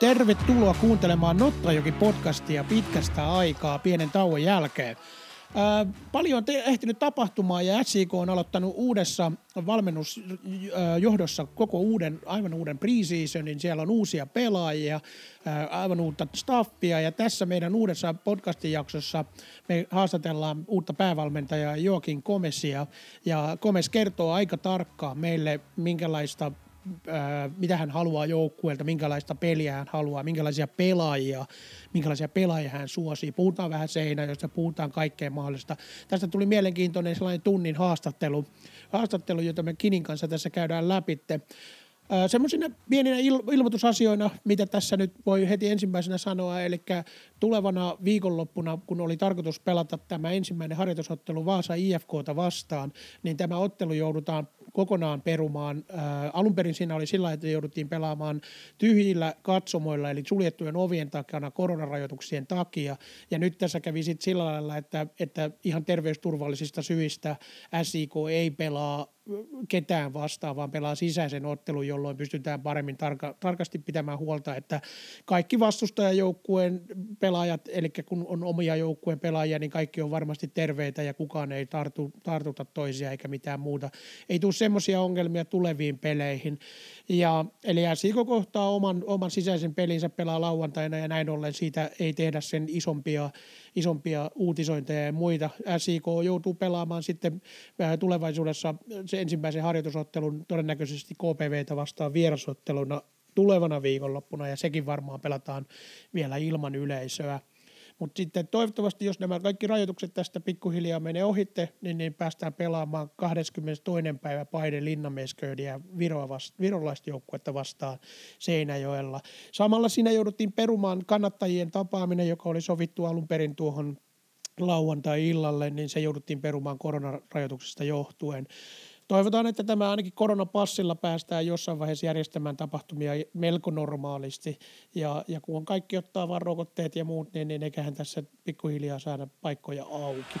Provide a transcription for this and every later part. Tervetuloa kuuntelemaan Nottajoki-podcastia pitkästä aikaa pienen tauon jälkeen. Paljon on ehtinyt tapahtumaan ja SIK on aloittanut uudessa valmennusjohdossa koko aivan uuden pre-seasonin. Siellä on uusia pelaajia, aivan uutta staffia ja tässä meidän uudessa podcastin jaksossa me haastatellaan uutta päävalmentajaa Joaquín Gómezia ja Gómez kertoo aika tarkkaan meille minkälaista mitä hän haluaa joukkueelta, minkälaista peliä hän haluaa, minkälaisia pelaajia hän suosii. Puhutaan vähän Seinäjosta, puhutaan kaikkea mahdollista. Tästä tuli mielenkiintoinen sellainen tunnin haastattelu jota me Kinin kanssa tässä käydään läpi. Semmoisina pieninä ilmoitusasioina, mitä tässä nyt voi heti ensimmäisenä sanoa, eli tulevana viikonloppuna, kun oli tarkoitus pelata tämä ensimmäinen harjoitusottelu Vaasa-IFK:ta vastaan, niin tämä ottelu joudutaan kokonaan perumaan. Alun perin siinä oli sillä, että jouduttiin pelaamaan tyhjillä katsomoilla, eli suljettujen ovien takana koronarajoituksien takia, ja nyt tässä kävi sitten sillä lailla, että ihan terveysturvallisista syistä SIK ei pelaa ketään vastaan, vaan pelaa sisäisen ottelun, jolloin pystytään paremmin tarkasti pitämään huolta, että kaikki vastustajajoukkueen pelaajat, eli kun on omia joukkueen pelaajia, niin kaikki on varmasti terveitä ja kukaan ei tartuta toisia eikä mitään muuta. Ei tule semmoisia ongelmia tuleviin peleihin. Eli SIK kohtaa oman sisäisen pelinsä, pelaa lauantaina ja näin ollen siitä ei tehdä sen isompia uutisointeja ja muita. SIK joutuu pelaamaan sitten tulevaisuudessa se ensimmäisen harjoitusottelun todennäköisesti KPV:tä vastaan vierasotteluna tulevana viikonloppuna ja sekin varmaan pelataan vielä ilman yleisöä. Mutta sitten toivottavasti, jos nämä kaikki rajoitukset tästä pikkuhiljaa menee ohitte, niin päästään pelaamaan 22. päivä Paineen linnamesköödiä virolaista joukkuetta vastaan Seinäjoella. Samalla siinä jouduttiin perumaan kannattajien tapaaminen, joka oli sovittu alun perin tuohon lauantai-illalle, niin se jouduttiin perumaan koronarajoituksista johtuen. Toivotaan, että tämä ainakin koronapassilla päästään jossain vaiheessa järjestämään tapahtumia melko normaalisti. Ja kun kaikki ottaa vaan rokotteet ja muut, niin eiköhän tässä pikkuhiljaa saada paikkoja auki.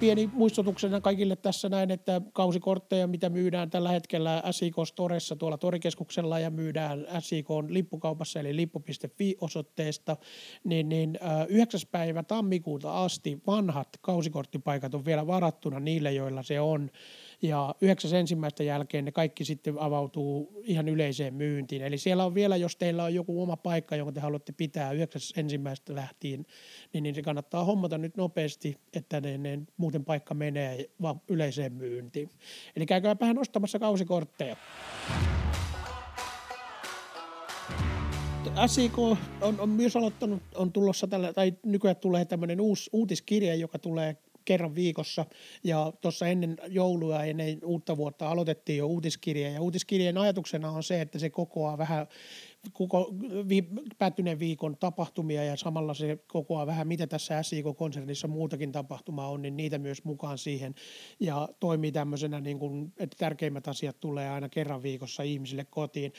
Pieni muistutuksena kaikille tässä näin, että kausikortteja, mitä myydään tällä hetkellä SIK Storessa tuolla torikeskuksella ja myydään SIK lippukaupassa eli lippu.fi-osoitteesta, niin 9. päivä tammikuuta asti vanhat kausikorttipaikat on vielä varattuna niille, joilla se on. Ja 9.1. jälkeen ne kaikki sitten avautuu ihan yleiseen myyntiin. Eli siellä on vielä, jos teillä on joku oma paikka, jonka te haluatte pitää 9.1. lähtien, niin se kannattaa hommata nyt nopeasti, että ne muuten paikka menee vaan yleiseen myyntiin. Eli käykääpähän ostamassa kausikortteja. SIK on myös aloittanut, on tulossa nykyään tulee tämmöinen uusi uutiskirja, joka tulee kerran viikossa ja tuossa ennen joulua ja ennen uutta vuotta aloitettiin jo uutiskirja ja uutiskirjeen ajatuksena on se, että se kokoaa vähän koko päättyneen viikon tapahtumia ja samalla se kokoaa vähän mitä tässä SIK-konsernissa muutakin tapahtumaa on, niin niitä myös mukaan siihen ja toimii tämmöisenä niin kuin, että tärkeimmät asiat tulee aina kerran viikossa ihmisille kotiin.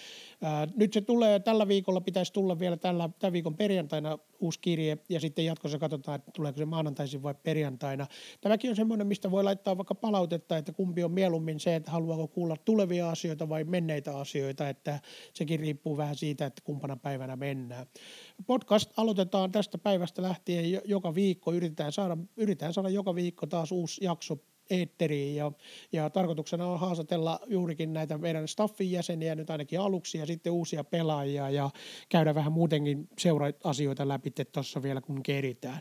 Nyt se tulee, tällä viikolla pitäisi tulla vielä tämän viikon perjantaina uusi kirje ja sitten jatkossa katsotaan, että tuleeko se maanantaisin vai perjantaina. Tämäkin on semmoinen, mistä voi laittaa vaikka palautetta, että kumpi on mieluummin se, että haluaako kuulla tulevia asioita vai menneitä asioita, että sekin riippuu vähän siitä, että kumpana päivänä mennään. Podcast aloitetaan tästä päivästä lähtien joka viikko. Yritetään saada joka viikko taas uusi jakso eetteriin ja tarkoituksena on haastatella juurikin näitä meidän staffin jäseniä nyt ainakin aluksi ja sitten uusia pelaajia ja käydä vähän muutenkin seura-asioita läpi tuossa vielä kun keritään.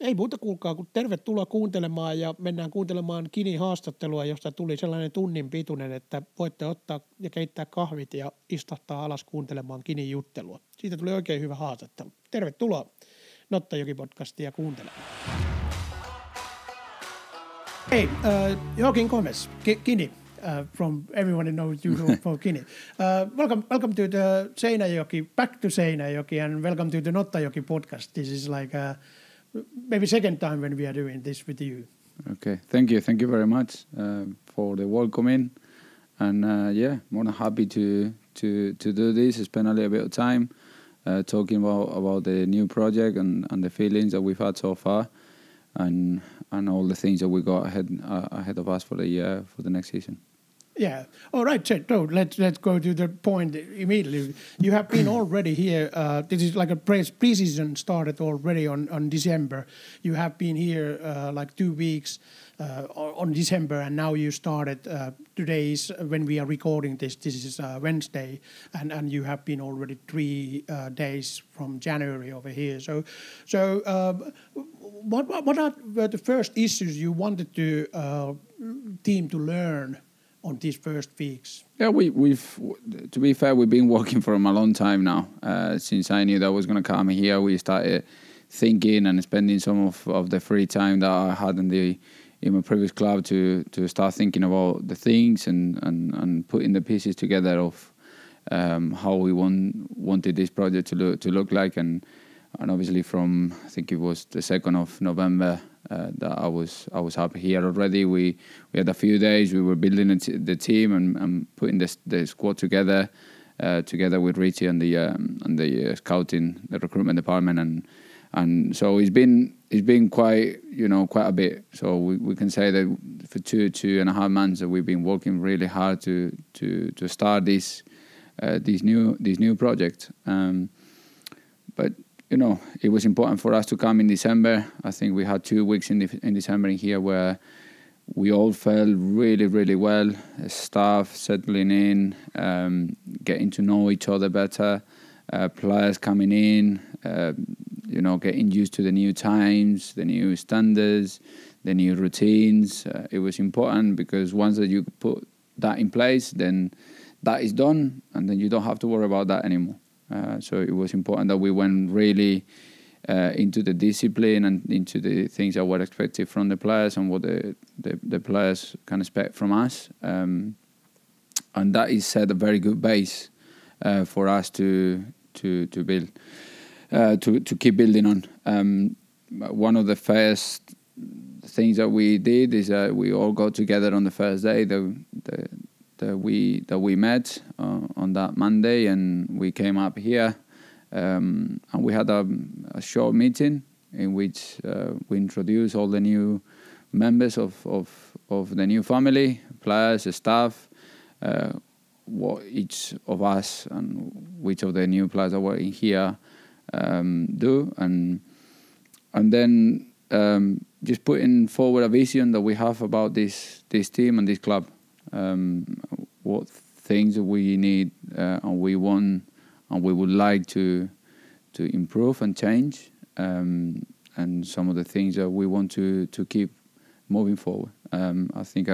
Ei muuta kuulkaa, kun tervetuloa kuuntelemaan ja mennään kuuntelemaan Kinin haastattelua, josta tuli sellainen tunnin pituinen, että voitte ottaa ja keittää kahvit ja istahtaa alas kuuntelemaan Kinin juttelua. Siitä tuli oikein hyvä haastattelu. Tervetuloa Nottajoki-podcastia kuuntelemaan. Hey, Joaquín Gómez, Kini. From everyone who knows you for Kini. Welcome to the Seinäjoki, back to Seinäjoki and welcome to the Nottajoki podcast. This is like a maybe second time when we are doing this with you. Okay, thank you very much for the welcome in, and more than happy to do this. Spend a little bit of time talking about the new project and the feelings that we've had so far, and all the things that we got ahead of us for the next season. Yeah. All right. So let's go to the point immediately. You have been already here. This is like a pre-season started already on December. You have been here like 2 weeks on December, and now you started. Today is when we are recording this. This is Wednesday, and you have been already 3 days from January over here. So what were the first issues you wanted the team to learn on these first weeks? Yeah, we've, to be fair, we've been working for them a long time now. Since I knew that I was going to come here, we started thinking and spending some of the free time that I had in my previous club to start thinking about the things and putting the pieces together of how we wanted this project to look like. And obviously from, I think it was the 2nd of November, that I was up here already. We had a few days. We were building the team and putting the squad together, together with Richie and the scouting, the recruitment department, and so it's been quite a bit. So we can say that for two and a half months that we've been working really hard to start this new project. But it was important for us to come in December. I think we had 2 weeks in December in here where we all felt really, really well. Staff settling in, getting to know each other better, players coming in, getting used to the new times, the new standards, the new routines. It was important because once that you put that in place, then that is done, and then you don't have to worry about that anymore. So it was important that we went really into the discipline and into the things that were expected from the players and what the players can expect from us. And that is set a very good base for us to build, to keep building on. One of the first things that we did is that we all got together on the first day, that we met on that Monday, and we came up here and we had a short meeting in which we introduced all the new members of the new family, players, staff, what each of us and which of the new players that were in here do, and then just putting forward a vision that we have about this team and this club. What things we need and we want and we would like to improve and change, and some of the things that we want to keep moving forward. I think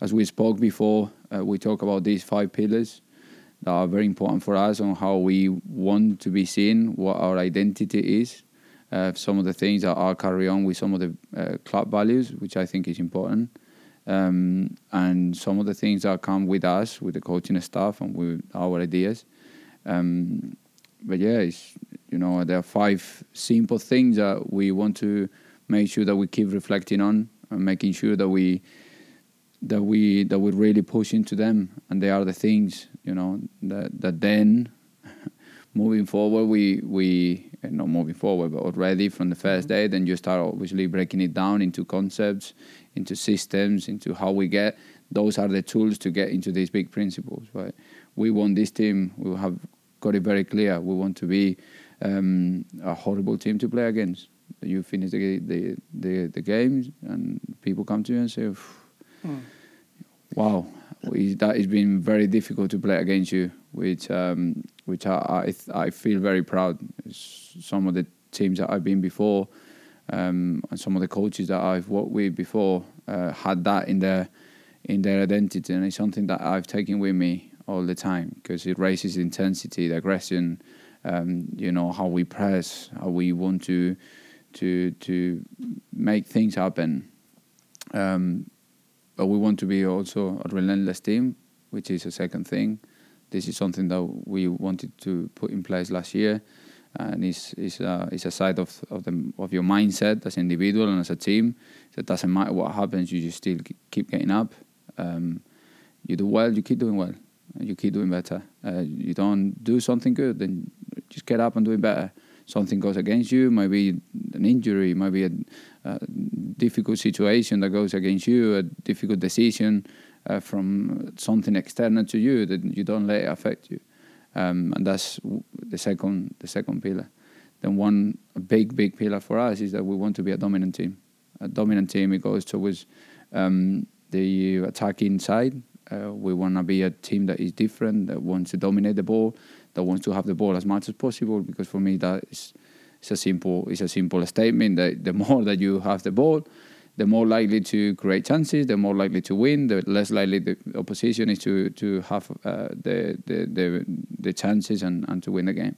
as we spoke before, we talk about these 5 pillars that are very important for us on how we want to be seen, what our identity is, some of the things that are carry on with some of the club values, which I think is important. And some of the things that come with us, with the coaching staff and with our ideas. But yeah, it's, there are 5 simple things that we want to make sure that we keep reflecting on and making sure that we really push into them. And they are the things, that then moving forward, we not moving forward, but already from the first day, then you start obviously breaking it down into concepts, into systems, into how we get. Those are the tools to get into these big principles, right? We want this team, we have got it very clear. We want to be a horrible team to play against. You finish the games and people come to you and say, wow, that has been very difficult to play against you, which I feel very proud. Some of the teams that I've been before, and some of the coaches that I've worked with before had that in their identity, and it's something that I've taken with me all the time because it raises the intensity, the aggression, how we press, how we want to make things happen. But we want to be also a relentless team, which is a second thing. This is something that we wanted to put in place last year, and it's a side of your mindset as an individual and as a team. So it doesn't matter what happens, you just still keep getting up. You do well, you keep doing well, and you keep doing better. You don't do something good, then just get up and do it better. Something goes against you, maybe an injury, maybe a difficult situation that goes against you, a difficult decision. from something external to you that you don't let it affect you. And that's the second pillar. Then one big pillar for us is that we want to be a dominant team. A dominant team, it goes towards the attacking side. We want to be a team that is different, that wants to dominate the ball, that wants to have the ball as much as possible, because for me that is it's a simple statement that the more that you have the ball, the more likely to create chances, the more likely to win, the less likely the opposition is to have the chances and to win the game.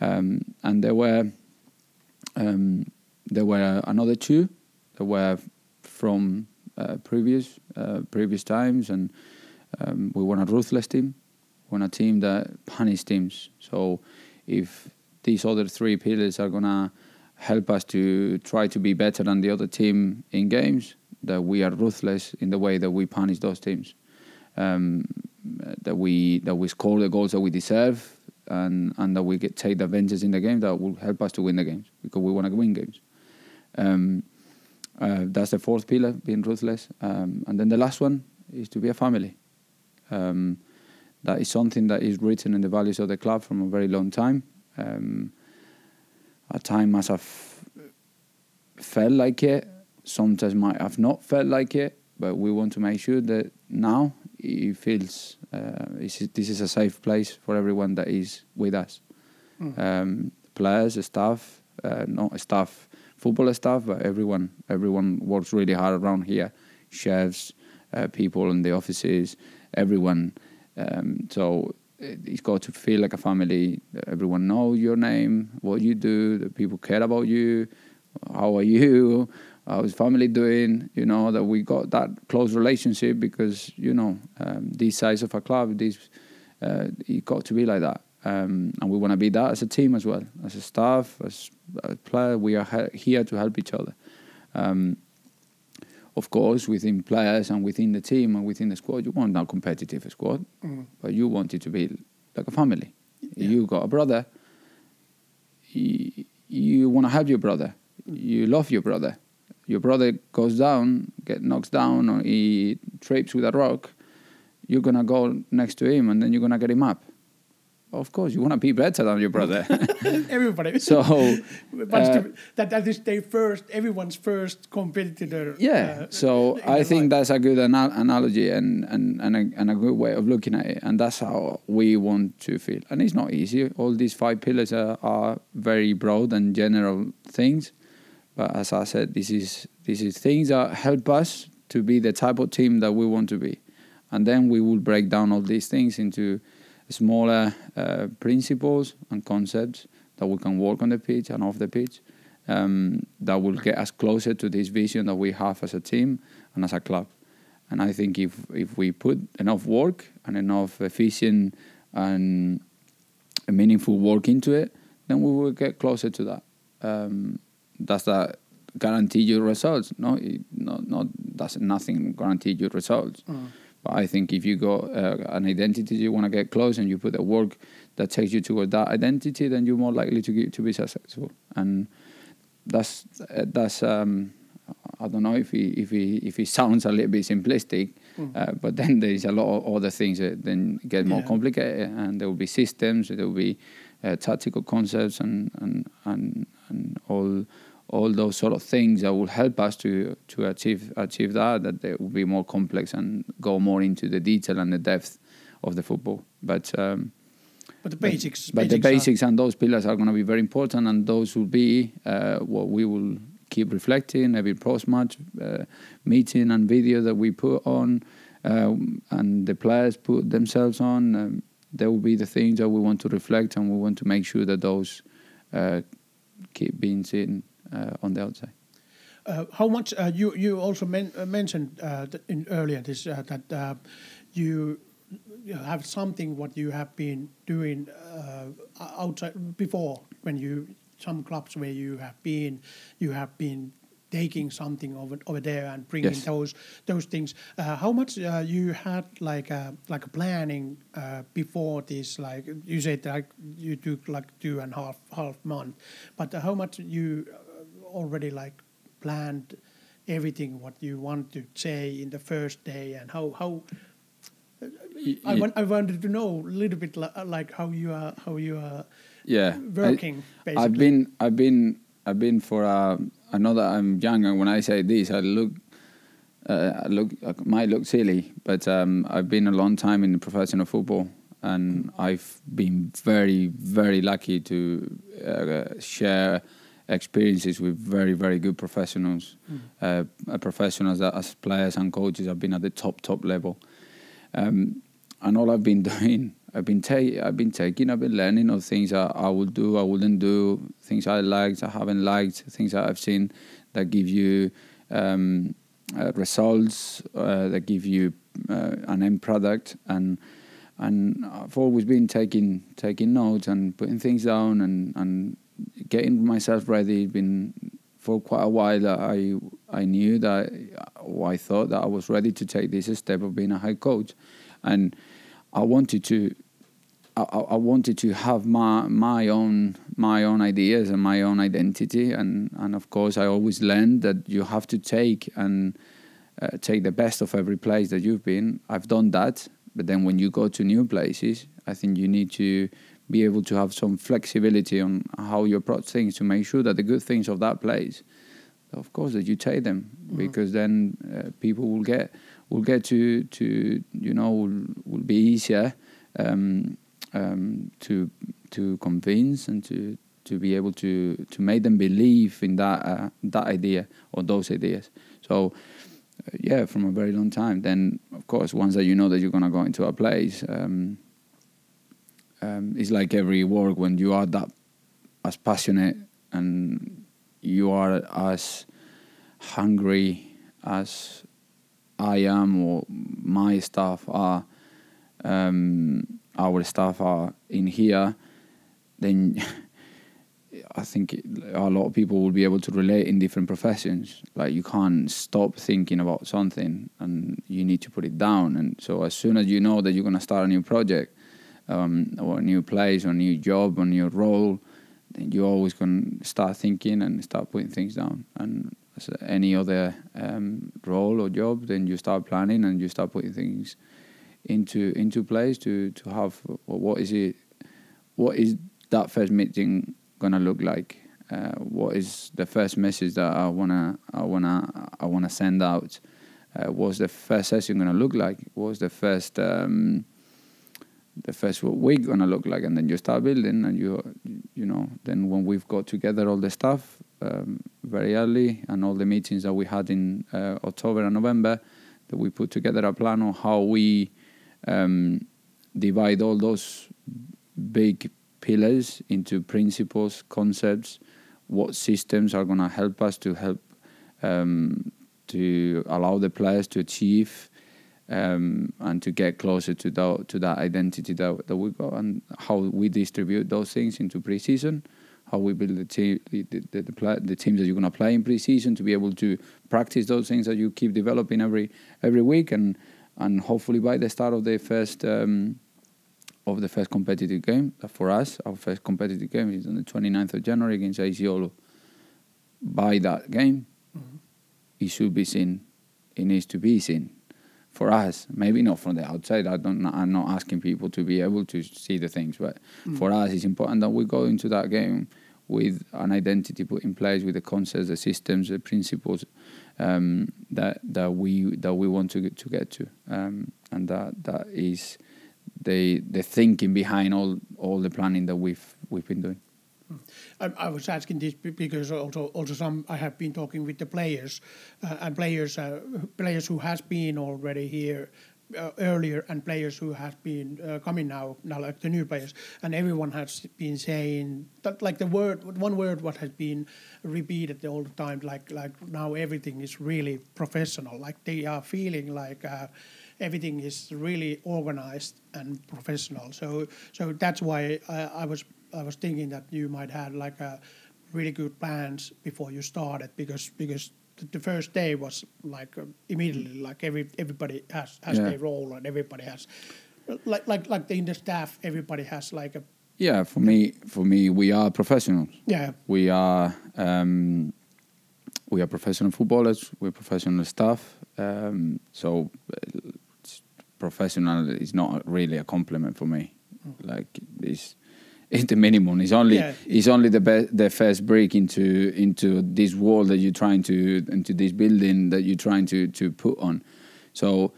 And there were another two that were from previous times, and we want a ruthless team, we want a team that punishes teams. So if these other three pillars are gonna help us to try to be better than the other team in games, that we are ruthless in the way that we punish those teams, that we score the goals that we deserve, and that we take the vengeance in the game that will help us to win the games, because we want to win games. That's the fourth pillar, being ruthless. And then the last one is to be a family. That is something that is written in the values of the club from a very long time. At times must have felt like it, sometimes might have not felt like it, but we want to make sure that now it feels this is a safe place for everyone that is with us. Players, staff, not staff, football staff, but everyone works really hard around here. Chefs, people in the offices, everyone. So it's got to feel like a family. Everyone knows your name, what you do, that people care about you, how are you, how's family doing, you know, that we got that close relationship, because, you know, this size of a club, it got to be like that. And we want to be that as a team as well, as a staff, as a player. We are here to help each other. Of course, within players and within the team and within the squad, you want a competitive squad, but you want it to be like a family. Yeah. You got a brother, you want to help your brother, you love your brother. Your brother goes down, gets knocked down, or he trips with a rock, you're going to go next to him and then you're going to get him up. Of course, you want to be better than your brother. Everybody. So that is their first, everyone's first competitor. Yeah. So I think that's a good analogy and a good way of looking at it, and that's how we want to feel. And it's not easy. All these five pillars are very broad and general things, but as I said, this is things that help us to be the type of team that we want to be, and then we will break down all these things into smaller principles and concepts that we can work on the pitch and off the pitch, that will get us closer to this vision that we have as a team and as a club. And I think if we put enough work and enough efficient and meaningful work into it, then we will get closer to that. Does that guarantee you results? No, nothing guarantees you results. But I think if you got an identity you want to get close and you put the work that takes you toward that identity, then you're more likely to be successful. And that's I don't know if it sounds a little bit simplistic, but then there's a lot of other things that then get more complicated, and there will be systems, there will be tactical concepts, and all those sort of things that will help us to achieve that they will be more complex and go more into the detail and the depth of the football. But the basics. But the basics and those pillars are going to be very important, and those will be what we will keep reflecting every post-match meeting and video that we put on, and the players put themselves on. There will be the things that we want to reflect, and we want to make sure that those keep being seen on the outside. How much you also mentioned earlier this that you have something what you have been doing outside before, when some clubs where you have been taking something over there and bringing those things. How much you had like a planning before this? Like you said, like you took like 2.5 months, but how much you already like planned everything what you want to say in the first day, and how I wanted to know a little bit like how you are working. Basically, I've been for another. I'm young, and when I say this, I might look silly, but I've been a long time in professional football, and I've been very, very lucky to share experiences with very, very good professionals. Professionals that, as players and coaches, have been at the top level. And all I've been doing, I've been learning of things that I would do, I wouldn't do, things I liked, I haven't liked, things that I've seen that give you results, that give you an end product, and I've always been taking notes and putting things down and getting myself ready. Been for quite a while that I knew that, or I thought that I was ready to take this step of being a head coach, and I wanted to have my own ideas and my own identity, and of course I always learned that you have to take the best of every place that you've been. I've done that, but then when you go to new places, I think you need to be able to have some flexibility on how you approach things to make sure that the good things of that place, of course, that you take them, because then people will get to you know, will be easier to convince and to be able to make them believe in that idea or those ideas. So from a very long time. Then of course, once that you know that you're gonna go into a place. It's like every work, when you are that as passionate and you are as hungry as I am, or my staff are, our staff are in here, then I think a lot of people will be able to relate in different professions. Like, you can't stop thinking about something and you need to put it down. And so as soon as you know that you're going to start a new project, or a new place, or a new job, or a new role, then you always can start thinking and start putting things down. And as any other role or job, then you start planning and you start putting things into place to have, well, what is that first meeting gonna look like? What is the first message that I wanna send out? What's the first session gonna look like? What's the first week gonna look like? And then you start building, and you know, then when we've got together all the stuff very early, and all the meetings that we had in October and November, that we put together a plan on how we divide all those big pillars into principles, concepts, what systems are gonna help us to allow the players to achieve and to get closer to that identity that we got, and how we distribute those things into pre-season, how we build the teams that you're going to play in pre-season, to be able to practice those things that you keep developing every week, and hopefully by the start of the first competitive game. For us, our first competitive game is on the 29th of January against Aisiolo. By that game, it should be seen, it needs to be seen. For us, maybe not from the outside. I'm not asking people to be able to see the things, but for us, it's important that we go into that game with an identity put in place, with the concepts, the systems, the principles that we want to get to, and that is the thinking behind all the planning that we've been doing. I was asking this because also some I have been talking with the players and players who has been already here earlier, and players who has been coming now like the new players, and everyone has been saying that, like, one word what has been repeated all the time, like now everything is really professional, like they are feeling like everything is really organized and professional. So that's why I was thinking that you might have like a really good plans before you started, because the first day was like immediately, like everybody has their role, and everybody has like in the staff, everybody has like a for me we are professionals. We are we are professional footballers, we're professional staff, so professional is not really a compliment for me. Like it's the minimum. It's only the first break into this wall that you're trying to, into this building that you're trying to put on. So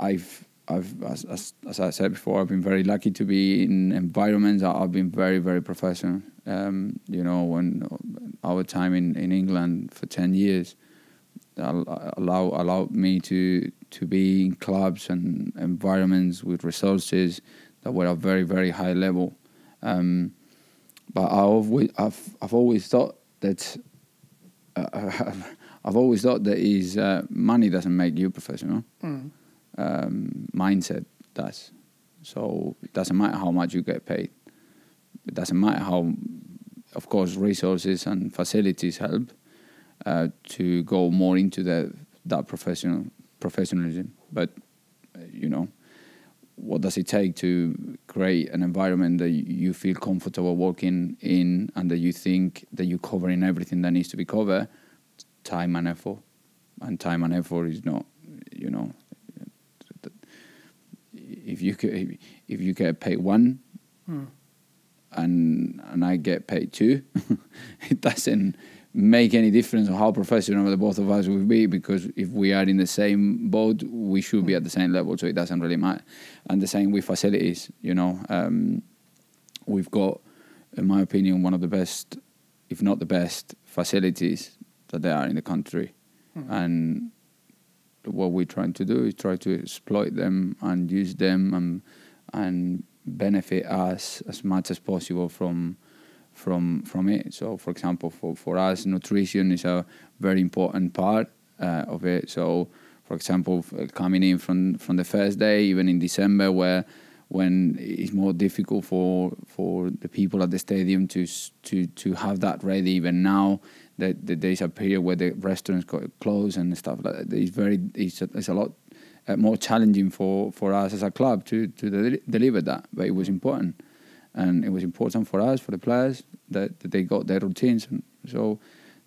I've as I said before, I've been very lucky to be in environments that I've been very, very professional. You know, when our time in England for 10 years allowed me to be in clubs and environments with resources that were at a very, very high level. But I've always thought that is money doesn't make you professional. Mm. Mindset does. So it doesn't matter how much you get paid. It doesn't matter how, of course, resources and facilities help to go more into that professionalism. But, you know, what does it take to create an environment that you feel comfortable working in and that you think that you're covering everything that needs to be covered? Time and effort. And time and effort is not, you know... If you get paid one, and I get paid two, it doesn't make any difference on how professional the both of us will be, because if we are in the same boat, we should be at the same level, so it doesn't really matter. And the same with facilities, you know. We've got, in my opinion, one of the best, if not the best, facilities that there are in the country. And what we're trying to do is try to exploit them and use them and benefit us as much as possible from it. So, for example, for us, nutrition is a very important part of it. So, for example, coming in from the first day, even in December, when it's more difficult for the people at the stadium to have that ready, even now. That there's a period where the restaurants close and stuff like that. It's a lot more challenging for us as a club to deliver that. But it was important. And it was important for us, for the players, that they got their routines. And so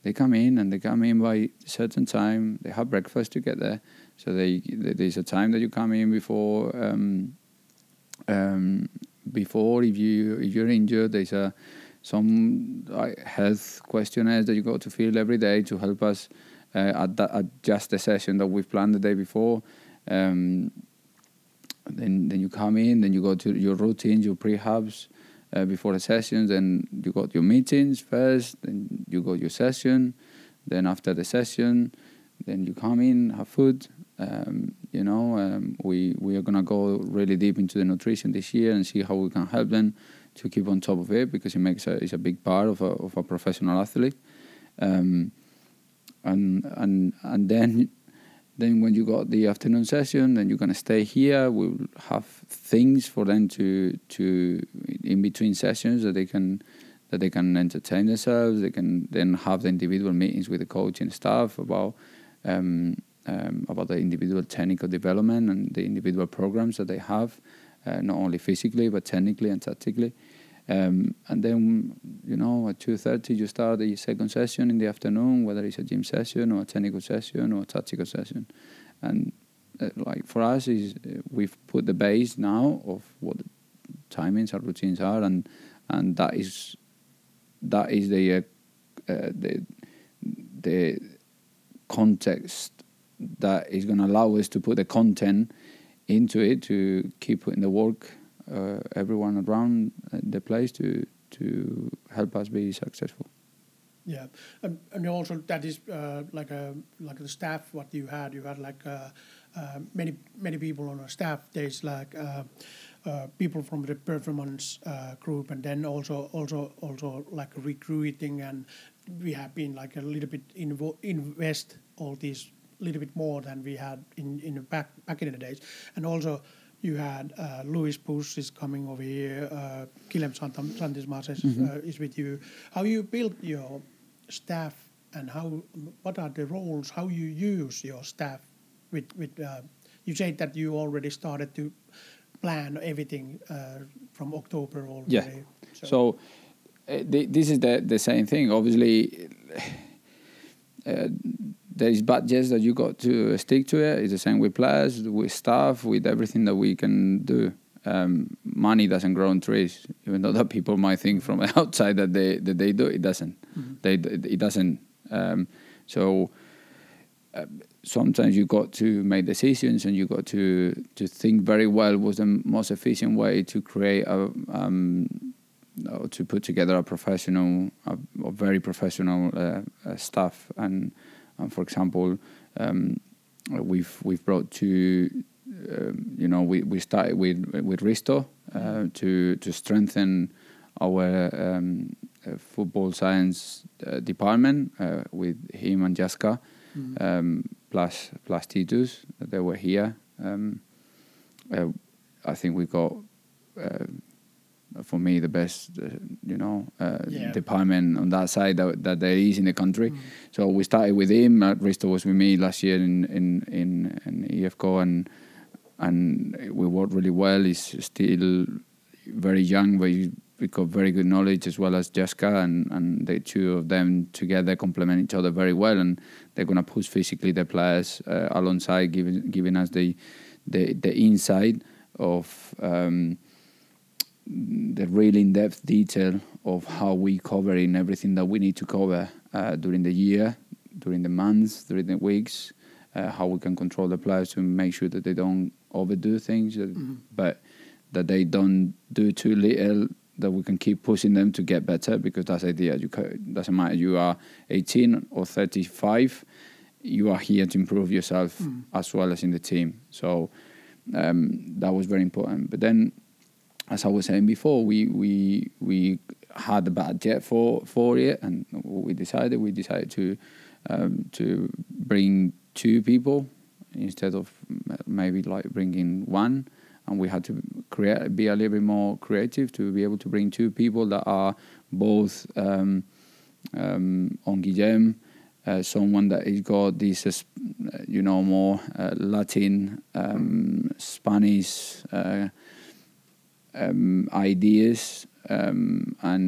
they come in by a certain time. They have breakfast to get there. So there's a time that you come in before... before, if you're injured, there's a... some health questionnaires that you go to fill every day to help us adjust the session that we've planned the day before. Then you come in, then you go to your routines, your prehubs before the sessions, then you got your meetings first, then you got your session, then after the session, then you come in, have food. You know, we are going to go really deep into the nutrition this year and see how we can help them to keep on top of it, because it's a big part of a professional athlete. And then when you got the afternoon session, then you're going to stay here. We'll have things for them to in between sessions that they can entertain themselves. They can then have the individual meetings with the coach and staff about the individual technical development and the individual programs that they have. Not only physically, but technically and tactically. And then, you know, at 2:30, you start the second session in the afternoon, whether it's a gym session or a technical session or a tactical session. And, like, for us, we've put the base now of what the timings, our routines are, and that is the context that is going to allow us to put the content into it, to keep in the work everyone around the place to help us be successful. Yeah, and also that is like the staff. What you had like many people on our staff. There's like people from the performance group, and then also like recruiting, and we have been like a little bit invest all these. Little bit more than we had in back in the days. And also you had Luis Pous is coming over here, Guillem Sanchís Mas is with you. How you build your staff and what are the roles, how you use your staff with you said that you already started to plan everything from October already. Yeah. So this is the same thing. Obviously there is budgets that you got to stick to it. It's the same with players, with staff, with everything that we can do. Money doesn't grow on trees, even though that people might think from outside that they do. It doesn't. Mm-hmm. It doesn't. So sometimes you got to make decisions, and you got to think very well what's the most efficient way to create to put together a professional, a very professional staff. And for example, we've brought to. We started with Risto to strengthen our football science department with him and Jasca, mm-hmm. plus Titus. They were here. I think we got for me the best department on that side that there is in the country. Mm-hmm. So we started with him. Risto was with me last year in IFK and we worked really well. He's still very young, but he's got very good knowledge, as well as Jasca, and the two of them together complement each other very well, and they're going to push physically their players alongside, giving us the insight of the real in-depth detail of how we covering everything that we need to cover during the year, during the months, during the weeks, how we can control the players to make sure that they don't overdo things, mm-hmm. but that they don't do too little, that we can keep pushing them to get better, because that's the idea. It doesn't matter you are 18 or 35, you are here to improve yourself, mm-hmm. as well as in the team. So that was very important. But then, as I was saying before, we had a budget for it, and we decided to bring two people instead of maybe like bringing one, and we had to be a little bit more creative to be able to bring two people that are both on Guillem, someone that has got this, more Latin, Spanish. Ideas and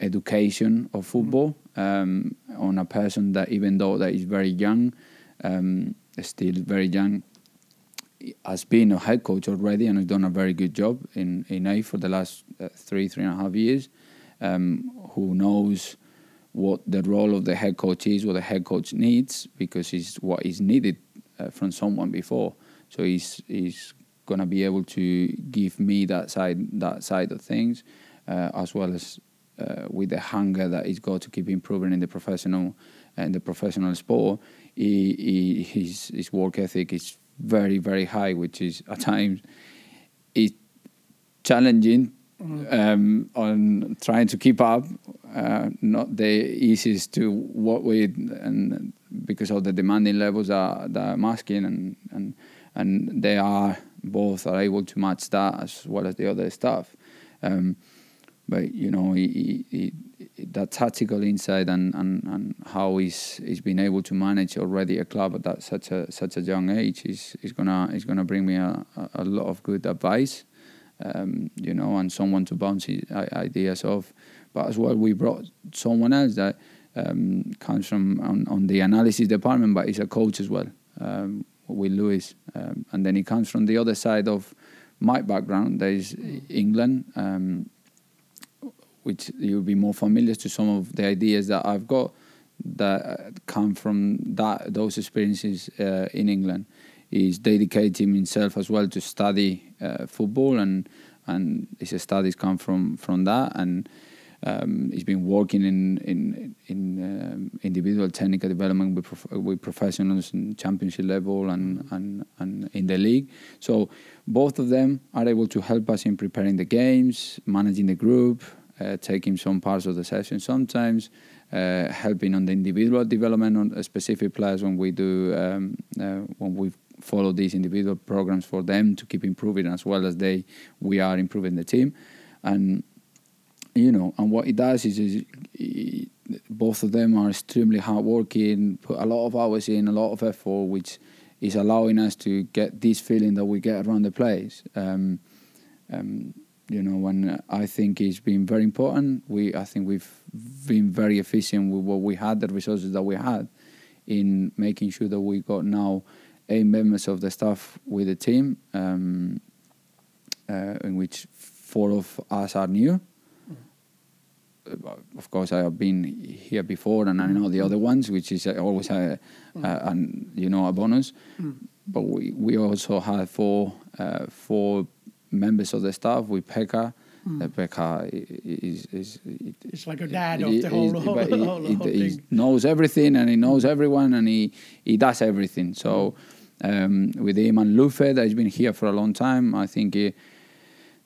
education of football on a person that, even though that is very young, still very young, has been a head coach already and has done a very good job in A for the last three and a half years, who knows what the role of the head coach is, what the head coach needs, because it's what is needed from someone before. So he's going to be able to give me that side of things, as well as with the hunger that he's got to keep improving in the professional sport. His work ethic is very, very high, which is at times it's challenging, on trying to keep up. Not the easiest to work with, and because of the demanding levels that I'm asking, and they are. Both are able to match that, as well as the other staff, but that tactical insight and how he's been able to manage already a club at that such a young age is gonna bring me a lot of good advice, and someone to bounce his ideas off. But as well, we brought someone else that comes from on the analysis department, but he's a coach as well. With Luis, and then he comes from the other side of my background. There is England, which you'll be more familiar to some of the ideas that I've got that come from those experiences in England. He's dedicating himself as well to study football, and his studies come from that. And he's been working in individual technical development with professionals in championship level and in the league. So both of them are able to help us in preparing the games, managing the group, taking some parts of the session sometimes, helping on the individual development on specific players when we do when we follow these individual programs for them to keep improving, as well as we are improving the team. And and what it does is both of them are extremely hardworking, put a lot of hours in, a lot of effort, which is allowing us to get this feeling that we get around the place. you know, and I think it's been very important. I think we've been very efficient with what we had, the resources that we had, in making sure that we got now 8 members of the staff with the team, in which 4 of us are new. Of course, I have been here before, and I know the other ones, which is always a bonus. Mm. But we also had 4 members of the staff with Pekka. Pekka is like a dad of the whole thing. He knows everything, and he knows everyone, and he does everything. So with him and Luffy, that has been here for a long time, I think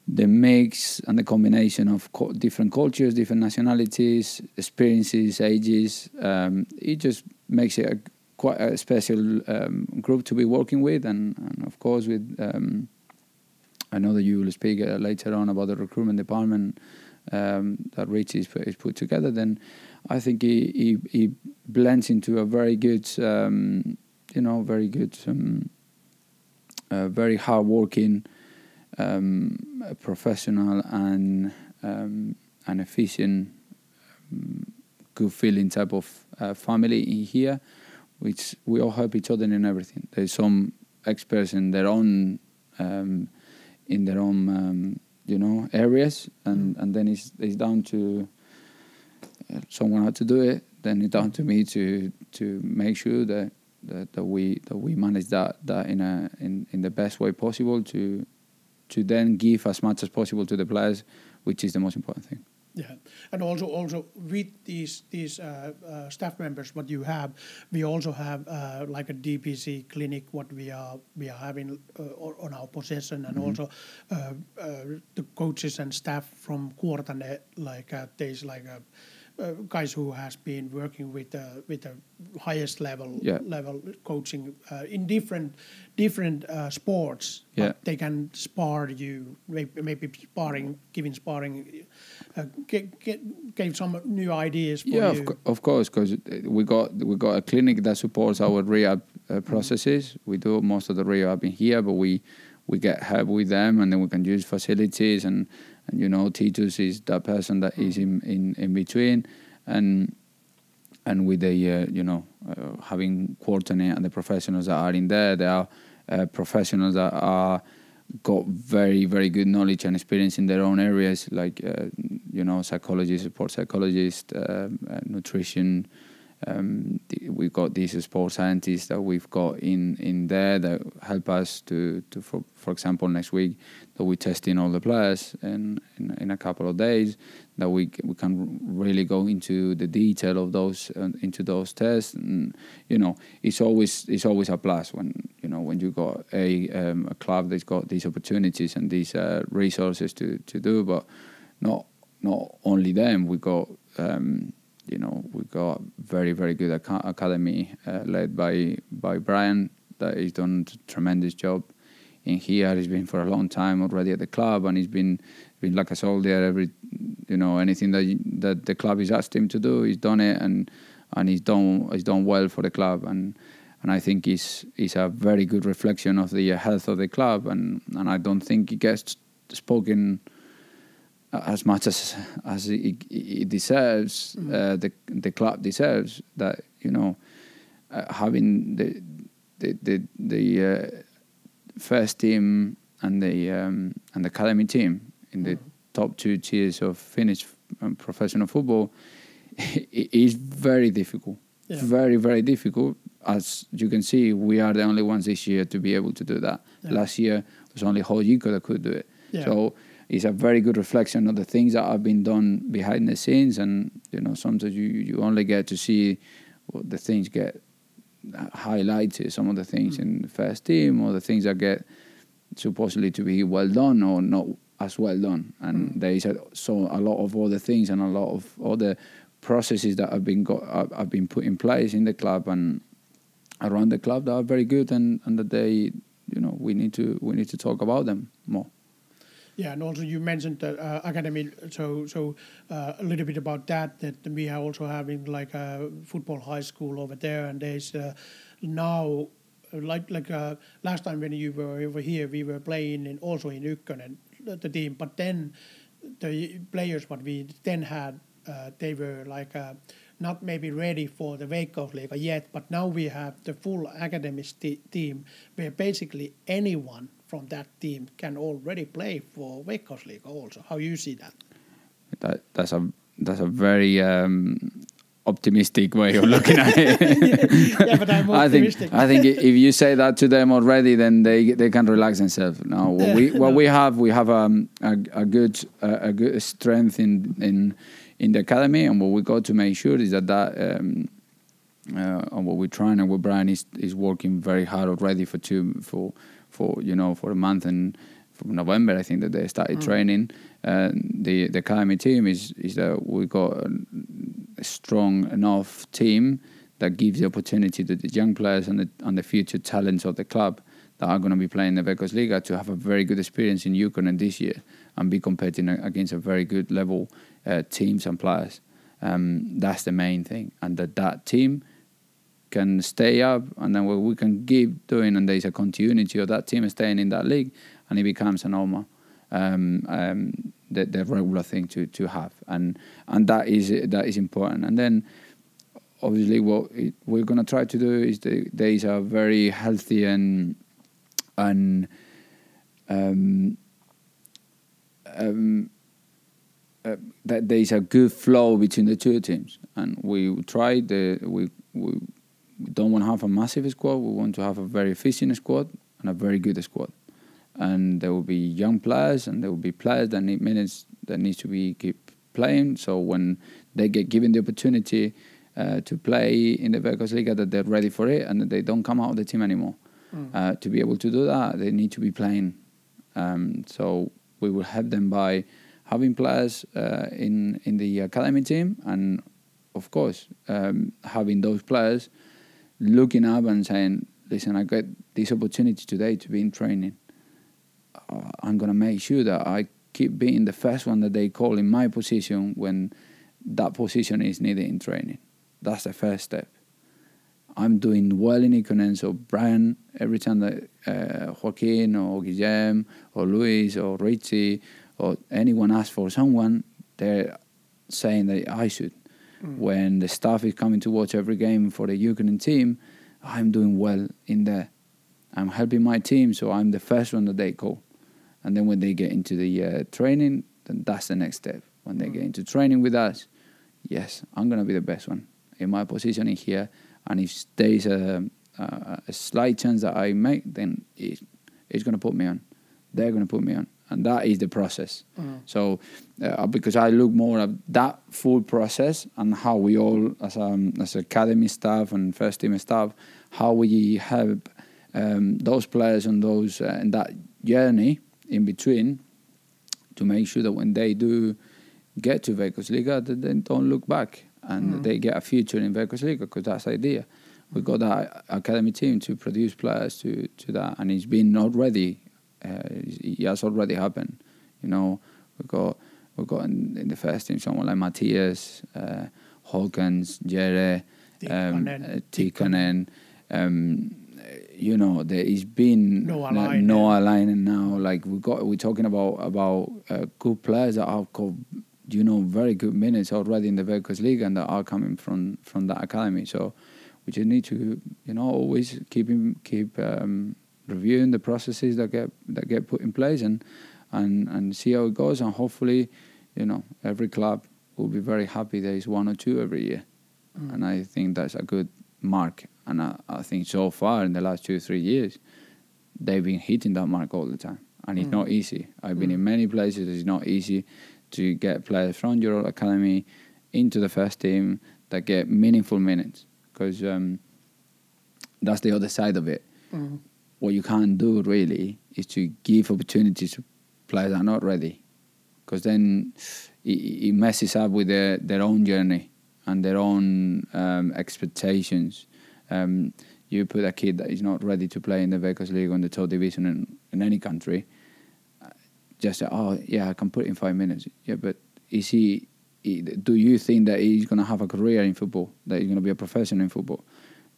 the mix and the combination of different cultures, different nationalities, experiences, ages, it just makes it quite a special group to be working with. And of course, with I know that you will speak later on about the recruitment department that Richie is put together, then I think he blends into a very good, very hard-working, professional and efficient, good-feeling type of family in here, which we all help each other in everything. There's some experts in their own areas, and then it's down to someone had to do it. Then it's down to me to make sure that we manage that in the best way possible to then give as much as possible to the players, which is the most important thing. Yeah, and also with these staff members, what you have, we also have like a DPC clinic, what we are having on our possession, and also the coaches and staff from Kuortane, like there's like a. Guys who has been working with the highest level coaching in different sports. Yeah. But they can spar you, maybe sparring, gave some new ideas for you. Of course, because we got a clinic that supports our rehab processes. Mm-hmm. We do most of the rehab in here, but we get help with them, and then we can use facilities and you know, Titus is that person that is in between, and with the having Kuortane and the professionals that are in there, they are professionals that are got very, very good knowledge and experience in their own areas, like psychologists, sports psychologists, nutrition. We've got these sports scientists that we've got in there that help us to for example, next week that we're testing all the players in a couple of days, that we can really go into the detail of those into those tests, and it's always a plus when you got a club that's got these opportunities and these resources to do, but not only them. We got. We got very, very good academy led by Brian that has done a tremendous job in here. He's been for a long time already at the club, and he's been like a soldier. Every anything that the club has asked him to do, he's done it, and he's done well for the club, and I think he's a very good reflection of the health of the club, and I don't think he gets spoken as much as it deserves, the club deserves that, having the first team and the academy team in the top 2 tiers of Finnish professional football is very difficult, very, very difficult. As you can see, we are the only ones this year to be able to do that. Yeah. Last year it was only HJK that could do it. Yeah. So. It's a very good reflection of the things that have been done behind the scenes, and sometimes you only get to see the things get highlighted, some of the things in the first team, or the things that get supposedly to be well done or not as well done, and there is a lot of other things and a lot of other processes that have been put in place in the club and around the club that are very good, and that they we need to talk about them more. Yeah, and also you mentioned the academy, so a little bit about that we are also having like a football high school over there, and there's now last time when you were over here, we were playing also in Ykkönen the team, but then the players what we then had, they were like not maybe ready for the Veikkausliiga yet, but now we have the full academic team where basically anyone from that team can already play for Veikkausliiga also. How you see that? That's a very optimistic way of looking at it. Yeah, but I'm optimistic. I think if you say that to them already, then they can relax themselves. Now we have a good strength in the academy, and what we got to make sure is that and what we're trying and what Brian is working very hard already for a month, and from November I think that they started training. The academy team is that we got a strong enough team that gives the opportunity to the young players and the future talents of the club that are going to be playing the Veikkausliiga to have a very good experience in Ykkönen this year and be competing against a very good level teams and players. That's the main thing, and that team can stay up, and then what we can keep doing, and there's a continuity of that team staying in that league, and it becomes a normal the regular thing to have, and that is important. And then obviously what we're going to try to do is there's a very healthy and that there's a good flow between the two teams, and we don't want to have a massive squad. We want to have a very efficient squad and a very good squad. And there will be young players, and there will be players that need minutes, that needs to be keep playing. So when they get given the opportunity to play in the Veikkausliiga, that they're ready for it, and that they don't come out of the team anymore. To be able to do that, they need to be playing. So we will help them by having players in the academy team, and of course having those players looking up and saying, "Listen, I got this opportunity today to be in training. I'm going to make sure that I keep being the first one that they call in my position when that position is needed in training." That's the first step. I'm doing well in Ykkönen, so Brian, every time that Joaquín or Guillem or Luis or Richie or anyone asks for someone, they're saying that I should. When the staff is coming to watch every game for the Ykkönen team, I'm doing well in there. I'm helping my team, so I'm the first one that they call. And then when they get into the training, then that's the next step. When they get into training with us, yes, I'm going to be the best one in my position in here. And if there's a slight chance that I make, then it's going to put me on. They're going to put me on. And that is the process. So because I look more at that full process and how we all, as academy staff and first team staff, how we help those players and those in that journey in between, to make sure that when they do get to Veikkausliiga, that they don't look back and they get a future in Veikkausliiga, because that's the idea. We've got that academy team to produce players to that, and it's been already, it has already happened. You know, we've got in the first team someone like Matthias, Hawkins, Jere, Tikanen, you know, there is been no aligning now. Like we're talking about good players that have got, you know, very good minutes already in the Veikkausliiga, and that are coming from that academy. So we just need to, you know, always keep reviewing the processes that get put in place and see how it goes. And hopefully, you know, every club will be very happy there is one or two every year, and I think that's a good mark. And I think so far in the last 2-3 years, they've been hitting that mark all the time. And it's not easy. I've been in many places. It's not easy to get players from your academy into the first team that get meaningful minutes, because that's the other side of it. What you can't do really is to give opportunities to players that are not ready, because then it messes up with their own journey and their own expectations. You put a kid that is not ready to play in the Veikkausliiga on the top division in any country, just say, "Oh yeah, I can put in 5 minutes." Yeah, but is he? Do you think that he's going to have a career in football? That he's going to be a professional in football?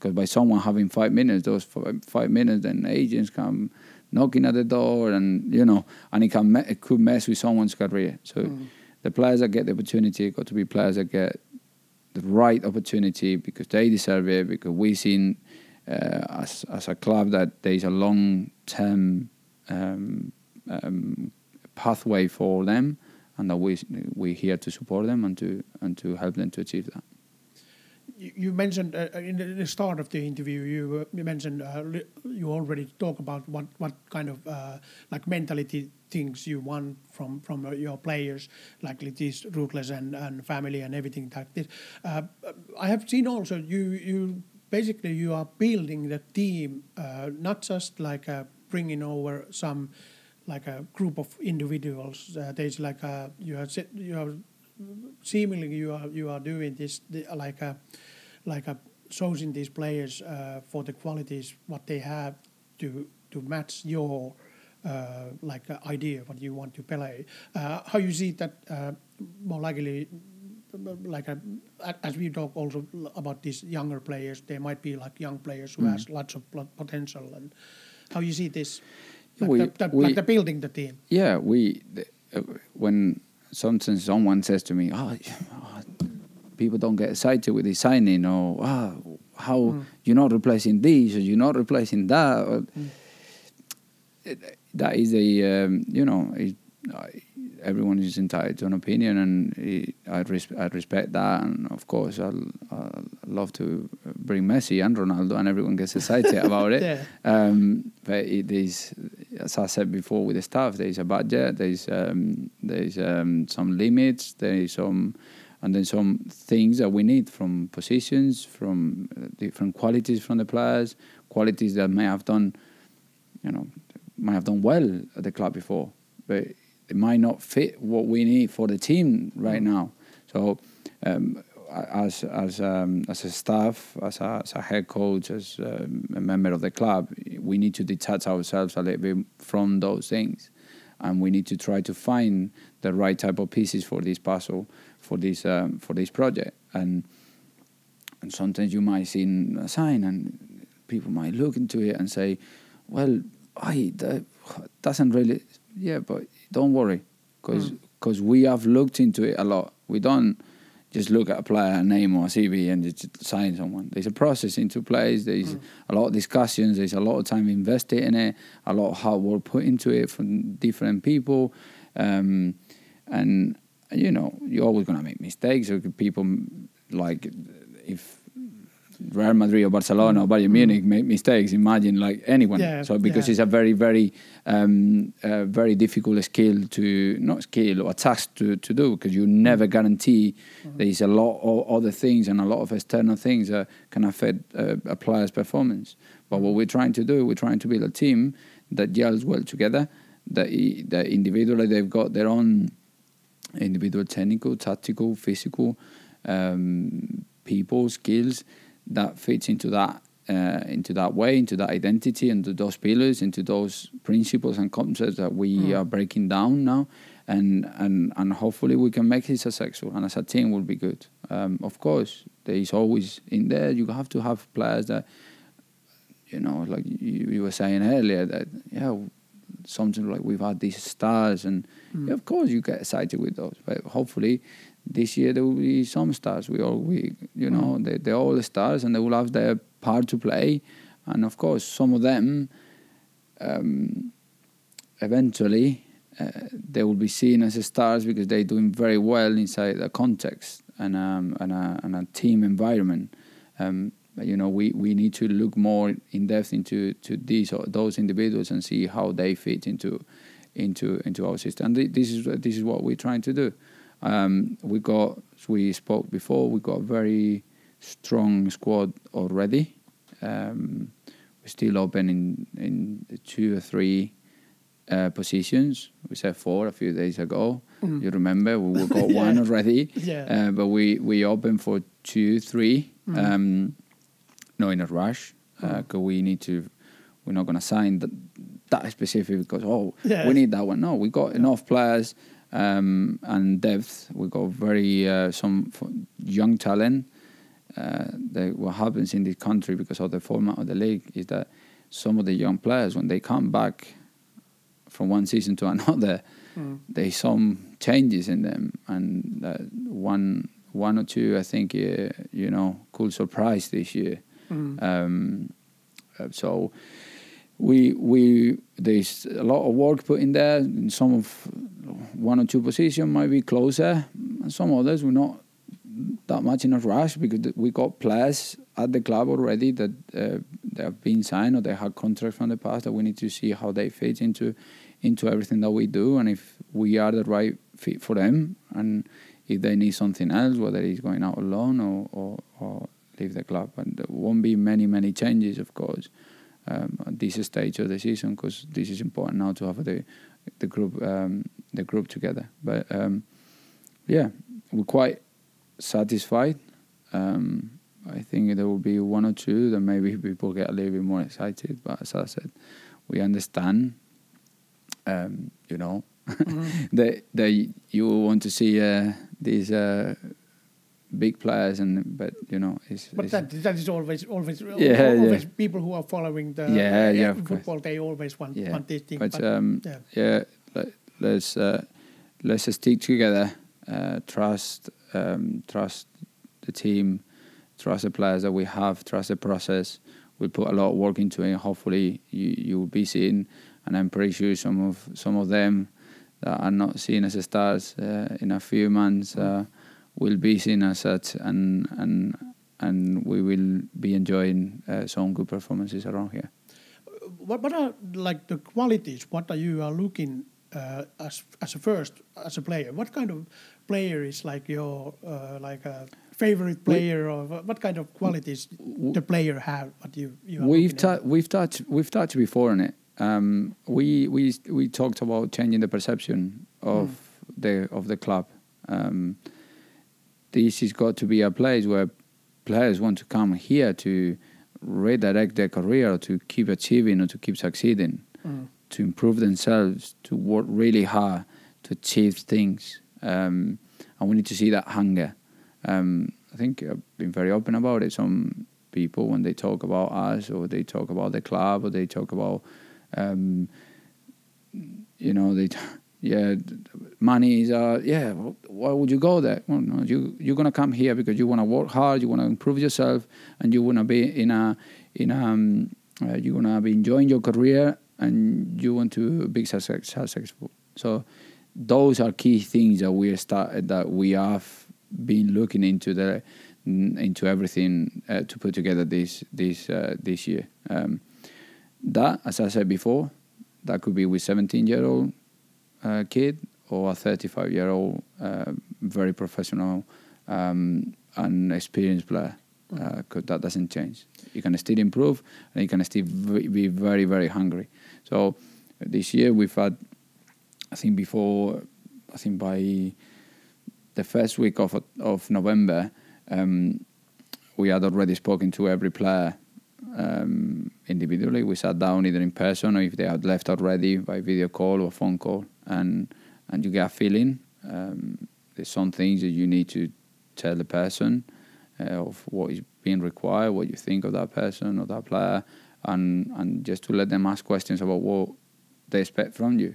Because by someone having 5 minutes, those 5 minutes, then agents come, knocking at the door, and you know, and it could mess with someone's career. So the players that get the opportunity got to be players that get the right opportunity because they deserve it. Because we've seen as a club that there is a long-term pathway for them, and that we're here to support them and to help them to achieve that. You mentioned in the start of the interview, you already talk about what kind of like mentality things you want from your players, like it is ruthless and family and everything like this. I have seen also you are building the team, not just like bringing over some like a group of individuals. There's like a you are. Seemingly, you are doing this like a choosing these players for the qualities what they have to match your like idea what you want to play. How you see that more likely, like as we talk also about these younger players, there might be like young players who has lots of potential, and how you see this, like the building the team. Yeah, when. Sometimes someone says to me, people don't get excited with the signing, or how you're not replacing this, or you're not replacing that. Or, that is a, everyone is entitled to an opinion, and I respect that. And of course, I'll love to bring Messi and Ronaldo, and everyone gets excited about it. Yeah. But it is, as I said before, with the staff, there is a budget, there is some limits, there is some, and then some things that we need from positions, from different qualities from the players, qualities that might have done well at the club before, but it might not fit what we need for the team right now. So, as a staff, as a head coach, as a member of the club, we need to detach ourselves a little bit from those things, and we need to try to find the right type of pieces for this puzzle, for this project. And sometimes you might see a sign, and people might look into it and say, "Well, that doesn't really." Yeah, but don't worry, because we have looked into it a lot. We don't just look at a player, a name or a CV and just sign someone. There's a process into place. There's a lot of discussions. There's a lot of time invested in it. A lot of hard work put into it from different people. And you know, you're always going to make mistakes. Or people like if Real Madrid or Barcelona or Bayern Munich make mistakes, imagine like anyone. Yeah, so because it's a very, very very difficult task to do, because you never guarantee there's a lot of other things and a lot of external things that can affect a player's performance. But what we're trying to do, we're trying to build a team that gels well together, that individually they've got their own individual technical, tactical, physical people, skills, that fits into that way, into that identity, into those pillars, into those principles and concepts that we are breaking down now, and hopefully we can make it successful, and as a team will be good. Of course, there is always in there. You have to have players that, you know, like you were saying earlier, that something like we've had these stars, and of course you get excited with those, but hopefully. This year there will be some stars. They're all stars, and they will have their part to play. And of course, some of them, eventually, they will be seen as stars because they're doing very well inside the context and a team environment. You know, we need to look more in depth into these or those individuals and see how they fit into our system. And this is what we're trying to do. We spoke before, we got a very strong squad already. We're still open in two or three positions. We said 4 a few days ago. You remember, we got one already. Yeah. But we open for 2, 3. No, in a rush, because we're not going to sign that specific because, we need that one. No, we got enough players. And depth, we got very some young talent. What happens in this country because of the format of the league is that some of the young players, when they come back from one season to another, there's some changes in them, and one or two, I think, could surprise this year. So we there's a lot of work put in there. In some of one or two positions might be closer, and some others we're not that much in a rush because we got players at the club already that they have been signed or they had contracts from the past that we need to see how they fit into everything that we do, and if we are the right fit for them, and if they need something else, whether it's going out alone or leave the club. And there won't be many changes, of course, at this stage of the season, because this is important now to have the group together. But we're quite satisfied. I think there will be one or two that maybe people get a little bit more excited, but as I said, we understand, that you want to see these big players, but that is always people who are following the football. They always want this thing. Let's stick together. Trust the team. Trust the players that we have. Trust the process. We put a lot of work into it. Hopefully, you will be seeing, and I'm pretty sure some of them that are not seen as stars in a few months will be seen as such, and we will be enjoying some good performances around here. What are the qualities? What are you looking as a player? What kind of player is your favorite player, or what kind of qualities the player have? What you we've touched before on it. We talked about changing the perception of the club. This has got to be a place where players want to come here to redirect their career, to keep achieving or to keep succeeding, to improve themselves, to work really hard, to achieve things. And we need to see that hunger. I think I've been very open about it. Some people, when they talk about us or they talk about the club or they talk about money is why would you go there? Well, no, you're gonna come here because you want to work hard, you want to improve yourself, and you want to be you want to be enjoying your career, and you want to be successful. So those are key things that we started, that we have been looking into everything to put together this year. That, as I said before, that could be with 17-year-old kid or a 35-year-old very professional and experienced player. 'Cause that doesn't change. You can still improve, and you can still be very, very hungry. So this year we've had, I think by the first week of November, we had already spoken to every player. Individually, we sat down either in person or if they had left already by video call or phone call, and you get a feeling. There's some things that you need to tell the person of what is being required, what you think of that person or that player, and just to let them ask questions about what they expect from you,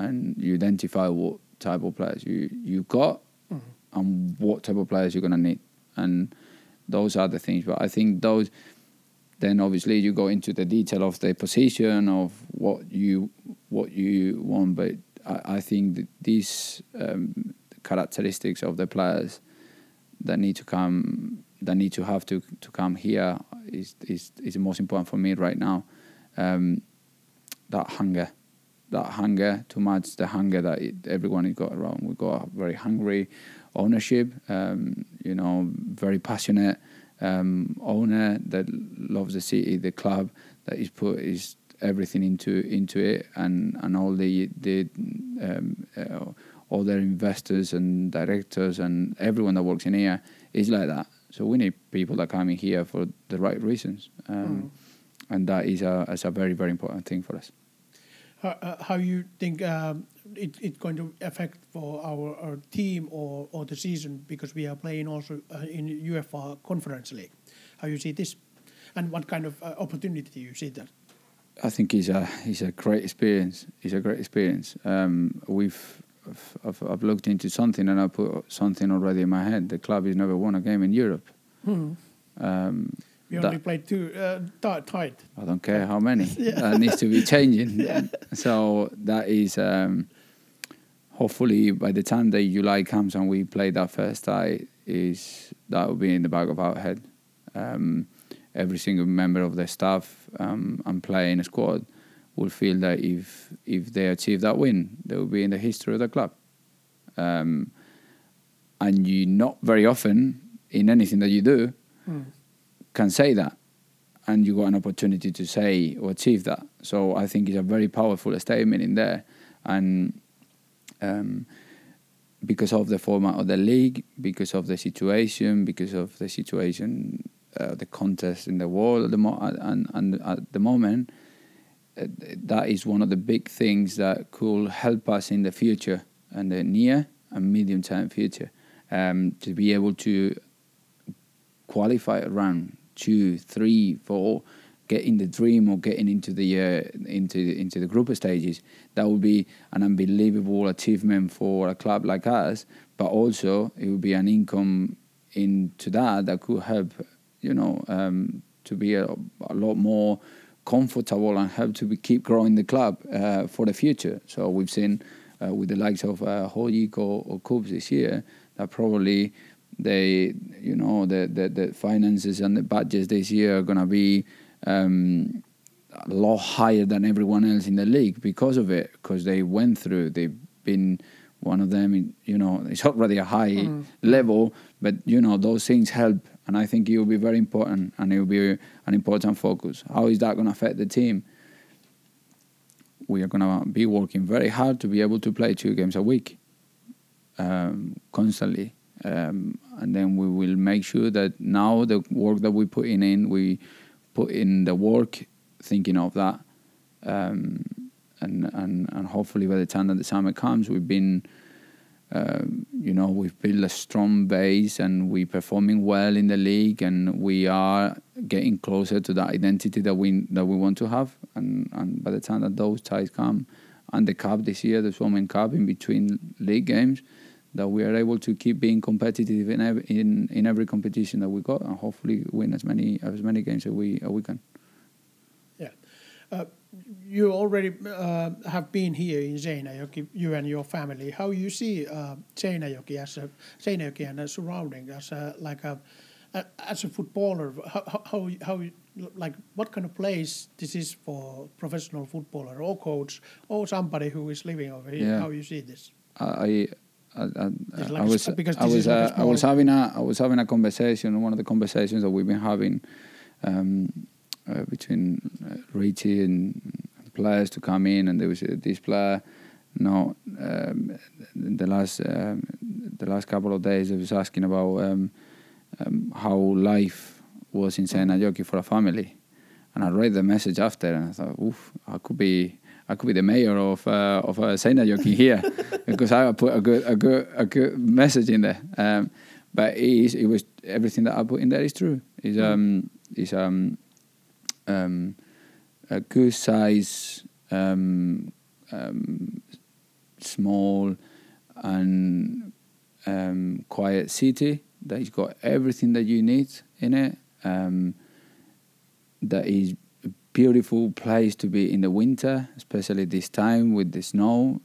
and you identify what type of players you got and what type of players you're going to need, and those are the things. But I think those. Then obviously you go into the detail of the position of what you want, but I think that these characteristics of the players that need to come here is the most important for me right now. That hunger to match the hunger that everyone has got around. We got a very hungry ownership, very passionate. Owner that loves the city, the club, that is put is everything into it, and all all their investors and directors and everyone that works in here is like that. So we need people that come in here for the right reasons, and that is a very, very important thing for us. How you think it's going to affect for our team or the season, because we are playing also in UEFA Conference League? How you see this, and what kind of opportunity you see that? I think he's a great experience. He's a great experience. I've looked into something and I put something already in my head. The club has never won a game in Europe. Mm. We only played two tight. I don't care how many. That needs to be changing. Yeah. So that is hopefully by the time that July comes and we play that first tie, that will be in the back of our head. Every single member of the staff and player in a squad will feel that if they achieve that win, they will be in the history of the club. And you not very often in anything that you do can say that, and you got an opportunity to say or achieve that. So I think it's a very powerful statement in there, and because of the format of the league, because of the situation, the contest in the world at the moment, that is one of the big things that could help us in the future and the near and medium-term future, to be able to qualify around 2, 3, 4, getting the dream or getting into the group stages. That would be an unbelievable achievement for a club like us, but also it would be an income into that could help, to be a lot more comfortable and help to keep growing the club for the future. So we've seen with the likes of Holico or Kobz this year that probably the finances and the budgets this year are going to be a lot higher than everyone else in the league because of it, because they went through, they've been one of them, it's already a high level, but, those things help. And I think it will be very important, and it will be an important focus. How is that going to affect the team? We are going to be working very hard to be able to play 2 games a week constantly. And then we will make sure that now the work that we put in, we put in the work thinking of that. And hopefully by the time that the summer comes, we've been, we've built a strong base and we're performing well in the league and we are getting closer to that identity that we want to have. And by the time that those ties come and the cup this year, the Suomen Cup in between league games, that we are able to keep being competitive in every competition that we got, and hopefully win as many games as we can. Yeah, you already have been here in Seinäjoki, you and your family. How you see Seinäjoki and the surrounding as a footballer? How what kind of place this is for professional footballer or coach or somebody who is living over here? Yeah. How you see this? I was having a conversation, one of the conversations that we've been having between Richie and players to come in, and there was this player. No, the last couple of days, I was asking about how life was in Seinäjoki for a family, and I read the message after, and I thought, oof, I could be the mayor of Seinäjoki here because I put a good message in there. But it was everything that I put in there is true. It's a good size, small and quiet city that has got everything that you need in it. That is beautiful place to be in the winter, especially this time with the snow.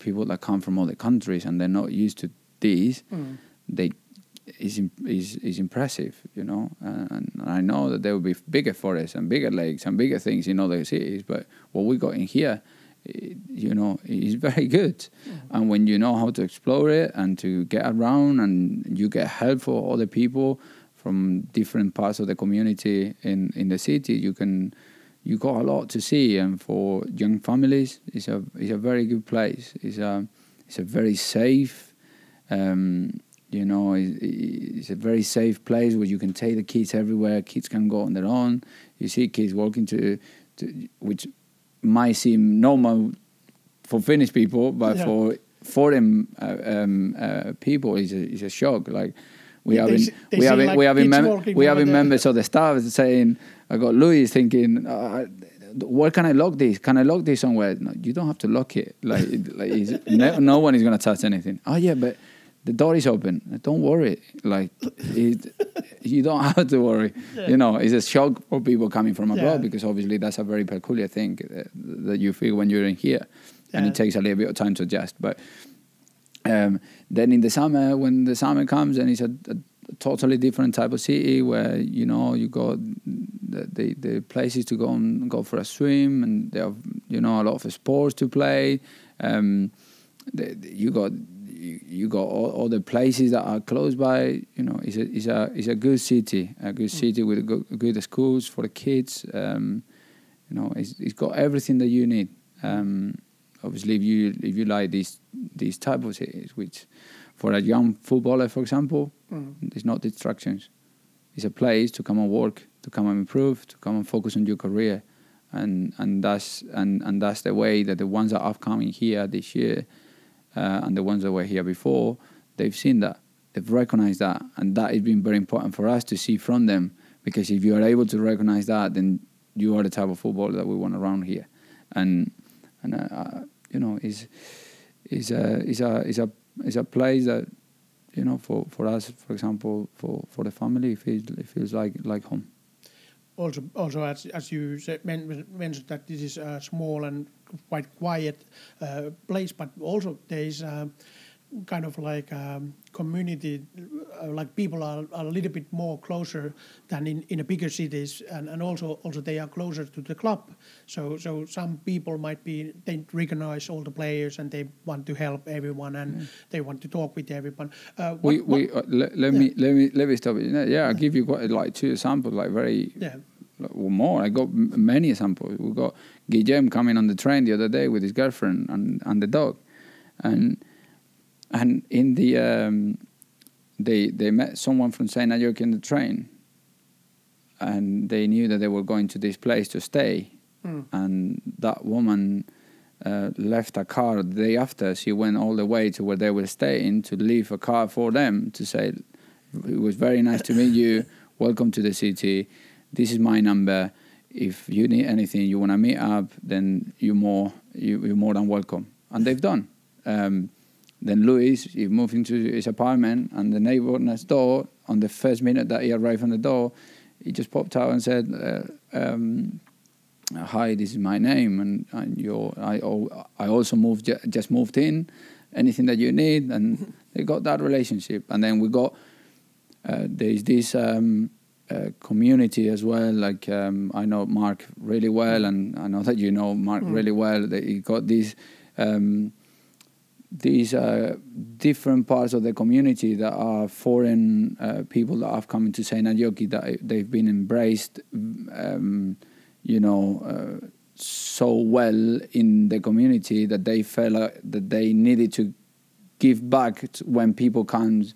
People that come from other countries and they're not used to this, is impressive. And I know that there will be bigger forests and bigger lakes and bigger things in other cities, but what we got in here, is very good. And when you know how to explore it and to get around, and you get help for other people from different parts of the community in the city, you got a lot to see. And for young families, it's a very good place. It's a very safe, it's a very safe place where you can take the kids everywhere. Kids can go on their own. You see kids walking to which might seem normal for Finnish people, but for foreign people, it's a shock. Like, we have members of the staff saying, I got Luis thinking, where can I lock this? Can I lock this somewhere? No, you don't have to lock it. Like no one is going to touch anything. Oh, yeah, but the door is open. Don't worry. Like, you don't have to worry. Yeah. You know, it's a shock for people coming from abroad because obviously that's a very peculiar thing that you feel when you're in here. Yeah. And it takes a little bit of time to adjust. But then in the summer, when the summer comes and it's a totally different type of city where, you know, you got the places to go and go for a swim, and there are, you know, a lot of sports to play. You got all the places that are close by. You know, it's a good city, with good schools for the kids. You know, it's got everything that you need. Obviously, if you like these type of cities, which for a young footballer, for example, there's no distractions. It's a place to come and work, to come and improve, to come and focus on your career, and that's the way that the ones that are coming here this year. And the ones that were here before, they've seen that, they've recognized that, and that has been very important for us to see from them, because if you are able to recognize that, then you are the type of footballer that we want around here. And you know, is a place that, you know, for us, for example, for the family, it feels like home. Also, as you said, mentioned that this is a small and quite quiet place, but also there is kind of like a community, like people are a little bit more closer than in the bigger cities, and also they are closer to the club. So some people they recognize all the players and they want to help everyone and they want to talk with everyone. Let me stop it. Yeah, I'll give you like two examples, like very. Yeah. Or more. I got many examples. We got Guillem coming on the train the other day with his girlfriend and the dog, and in the they met someone from Seinäjoki on the train, and they knew that they were going to this place to stay, and that woman left a car the day after. She went all the way to where they were staying to leave a car for them to say, "It was very nice to meet you. Welcome to the city. This is my number. If you need anything, you want to meet up, then you're more than welcome." And they've done. Then Luis, he moved into his apartment, and the neighbor next door, on the first minute that he arrived on the door, he just popped out and said, "Hi, this is my name, and I also just moved in. Anything that you need," and they got that relationship. And then we got there's this. Community as well, like I know Mark really well, and I know that you know Mark really well. He got these different parts of the community that are foreign people that have come into Seinäjoki, that they've been embraced, so well in the community that they felt that they needed to give back when people comes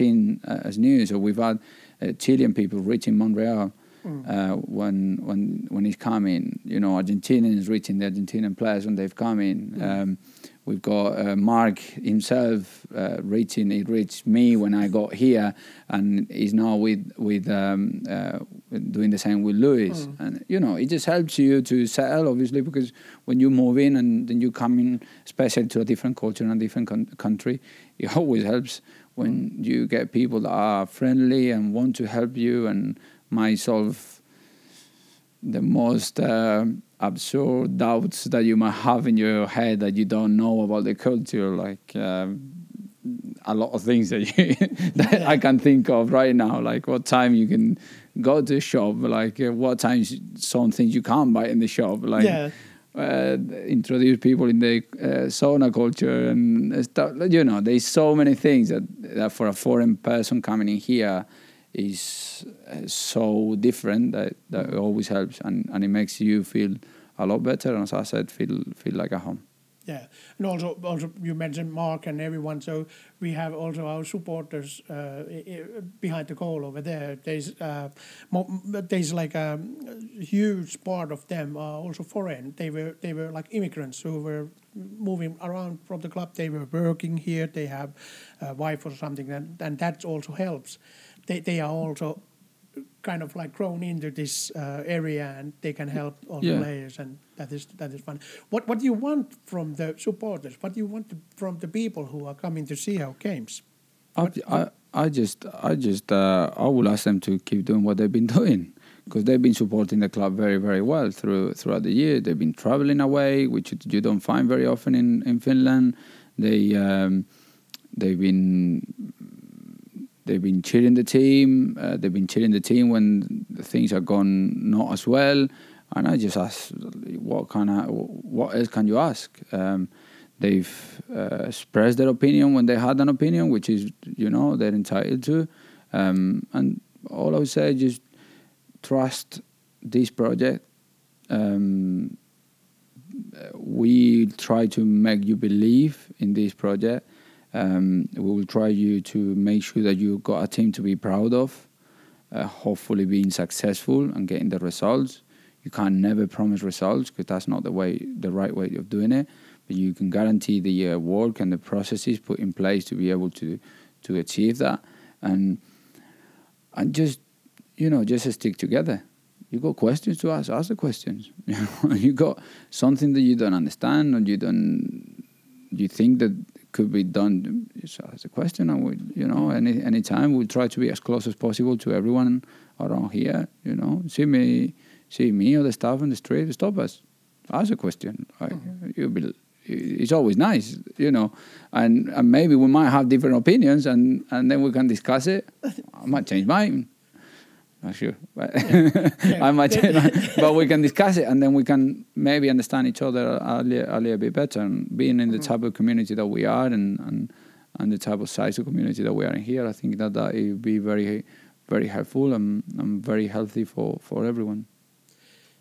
in as new. So we've had Chilean people, Richie in Montreal, when he's coming, you know, Argentinians reaching the Argentinian players when they've come in. We've got Mark himself reaching. He reached me when I got here, and he's now with doing the same with Luis. And you know, it just helps you to settle, obviously, because when you move in and then you come in, especially to a different culture and a different country, it always helps when you get people that are friendly and want to help you, and might solve the most absurd doubts that you might have in your head that you don't know about the culture, like a lot of things that I can think of right now, like what time you can go to the shop, like what times some things you can't buy in the shop, like... Yeah. Introduce people in the sauna culture and stuff. You know, there's so many things that for a foreign person coming in here is so different that it always helps, and it makes you feel a lot better, and as I said, feel like a home. Yeah, and also you mentioned Mark and everyone. So we have also our supporters behind the goal over there. There's like a huge part of them are also foreign. They were like immigrants who were moving around from the club. They were working here. They have a wife or something, and that also helps. They are also kind of like grown into this area, and they can help all the players, and that is fun. What do you want from the supporters? What do you want from the people who are coming to see our games? I will ask them to keep doing what they've been doing, because they've been supporting the club very, very well throughout the year. They've been traveling away, which you don't find very often in Finland. They've been cheering the team. They've been cheering the team when things are gone not as well. And I just ask, what else can you ask? They've expressed their opinion when they had an opinion, which is, they're entitled to. And all I would say is just trust this project. We try to make you believe in this project. We will try you to make sure that you got a team to be proud of, hopefully being successful and getting the results. You can never promise results, because that's not the right way of doing it. But you can guarantee the work and the processes put in place to be able to achieve that, and just stick together. You got questions to ask. Ask the questions. You got something that you don't understand, or you think that could be done. Just ask a question. And we, any time we'll try to be as close as possible to everyone around here. See me or the staff on the street. Stop us. Ask a question. It's always nice, and maybe we might have different opinions, and then we can discuss it. I might change mine. Not sure, but I might change mine. But we can discuss it, and then we can maybe understand each other a little bit better. And being in the type of community that we are, and the type of size of community that we are in here, I think that it would be very, very helpful and very healthy for everyone.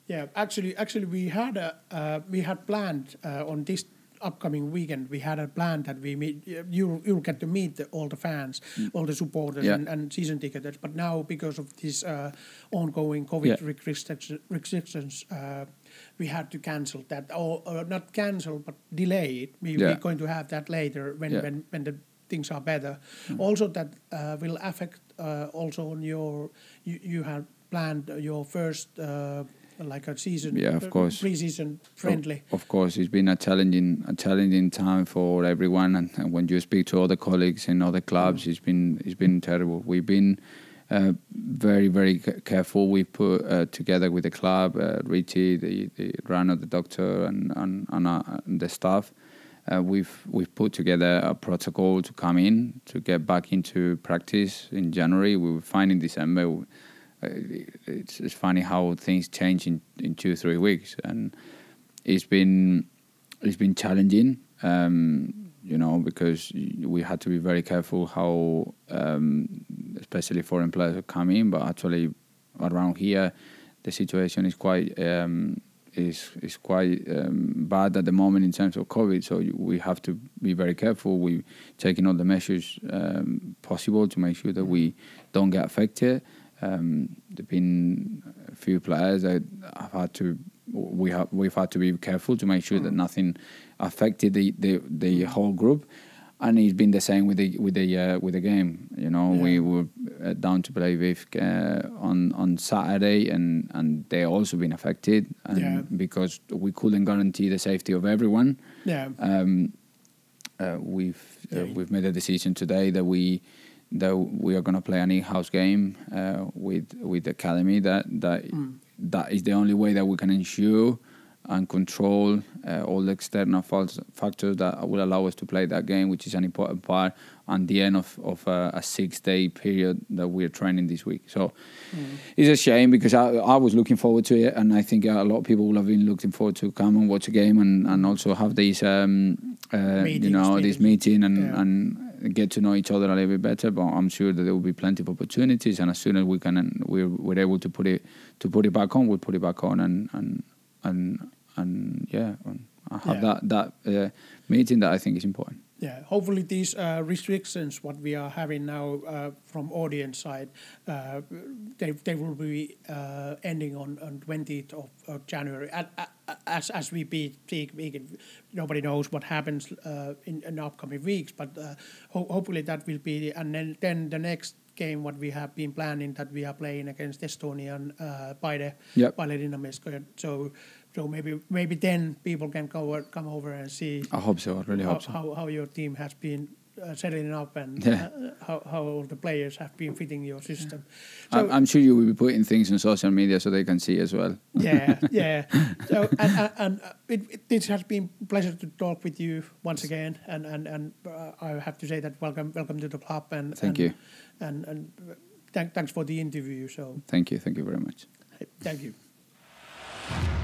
Yeah, actually, we had planned on this upcoming weekend. We had a plan that we meet. You'll get to meet all the fans, all the supporters, and season ticketers. But now, because of these ongoing COVID restrictions, we had to cancel that, or not cancel, but delay it. We're going to have that later when the things are better. Mm. Also, that will affect also on your. You had planned your first. Like a season, of course, pre-season friendly. Of course, it's been a challenging time for everyone, and when you speak to other colleagues in other clubs, it's been terrible. We've been very, very careful. We've put together with the club, Richie, the runner, the doctor, and the staff. We've put together a protocol to come in, to get back into practice in January. We were fine in December. It's funny how things change in 2-3 weeks, and it's been challenging, because we had to be very careful how, especially foreign players come in. But actually, around here, the situation is quite bad at the moment in terms of COVID. So we have to be very careful. We're taking all the measures possible to make sure that we don't get affected. There've been a few players that we've had to be careful to make sure that nothing affected the whole group, and it's been the same with the game. We were down to play with on Saturday, and they also been affected, and because we couldn't guarantee the safety of everyone. We've made a decision today that we are going to play an in-house game with the academy. That is the only way that we can ensure and control all the external factors that will allow us to play that game, which is an important part at the end of a 6-day period that we're training this week. So it's a shame, because I was looking forward to it, and I think a lot of people will have been looking forward to come and watch a game, and also have these meeting and get to know each other a little bit better. But I'm sure that there will be plenty of opportunities, and as soon as we can, and we're able to put it back on, we'll put it back on, and have that meeting that I think is important. Yeah, hopefully these restrictions what we are having now from audience side, they will be ending on 20th of January. As we speak, nobody knows what happens in upcoming weeks, but hopefully that will be, and then the next game what we have been planning, that we are playing against Estonian Paineen linna. So maybe then people can come over and see. I hope so. I really hope so. How your team has been setting up and how all the players have been fitting your system. Yeah. So I'm sure you will be putting things on social media so they can see as well. Yeah. So this has been a pleasure to talk with you once again, and I have to say that welcome to the club, and thank you, and thanks for the interview. So thank you very much. Thank you.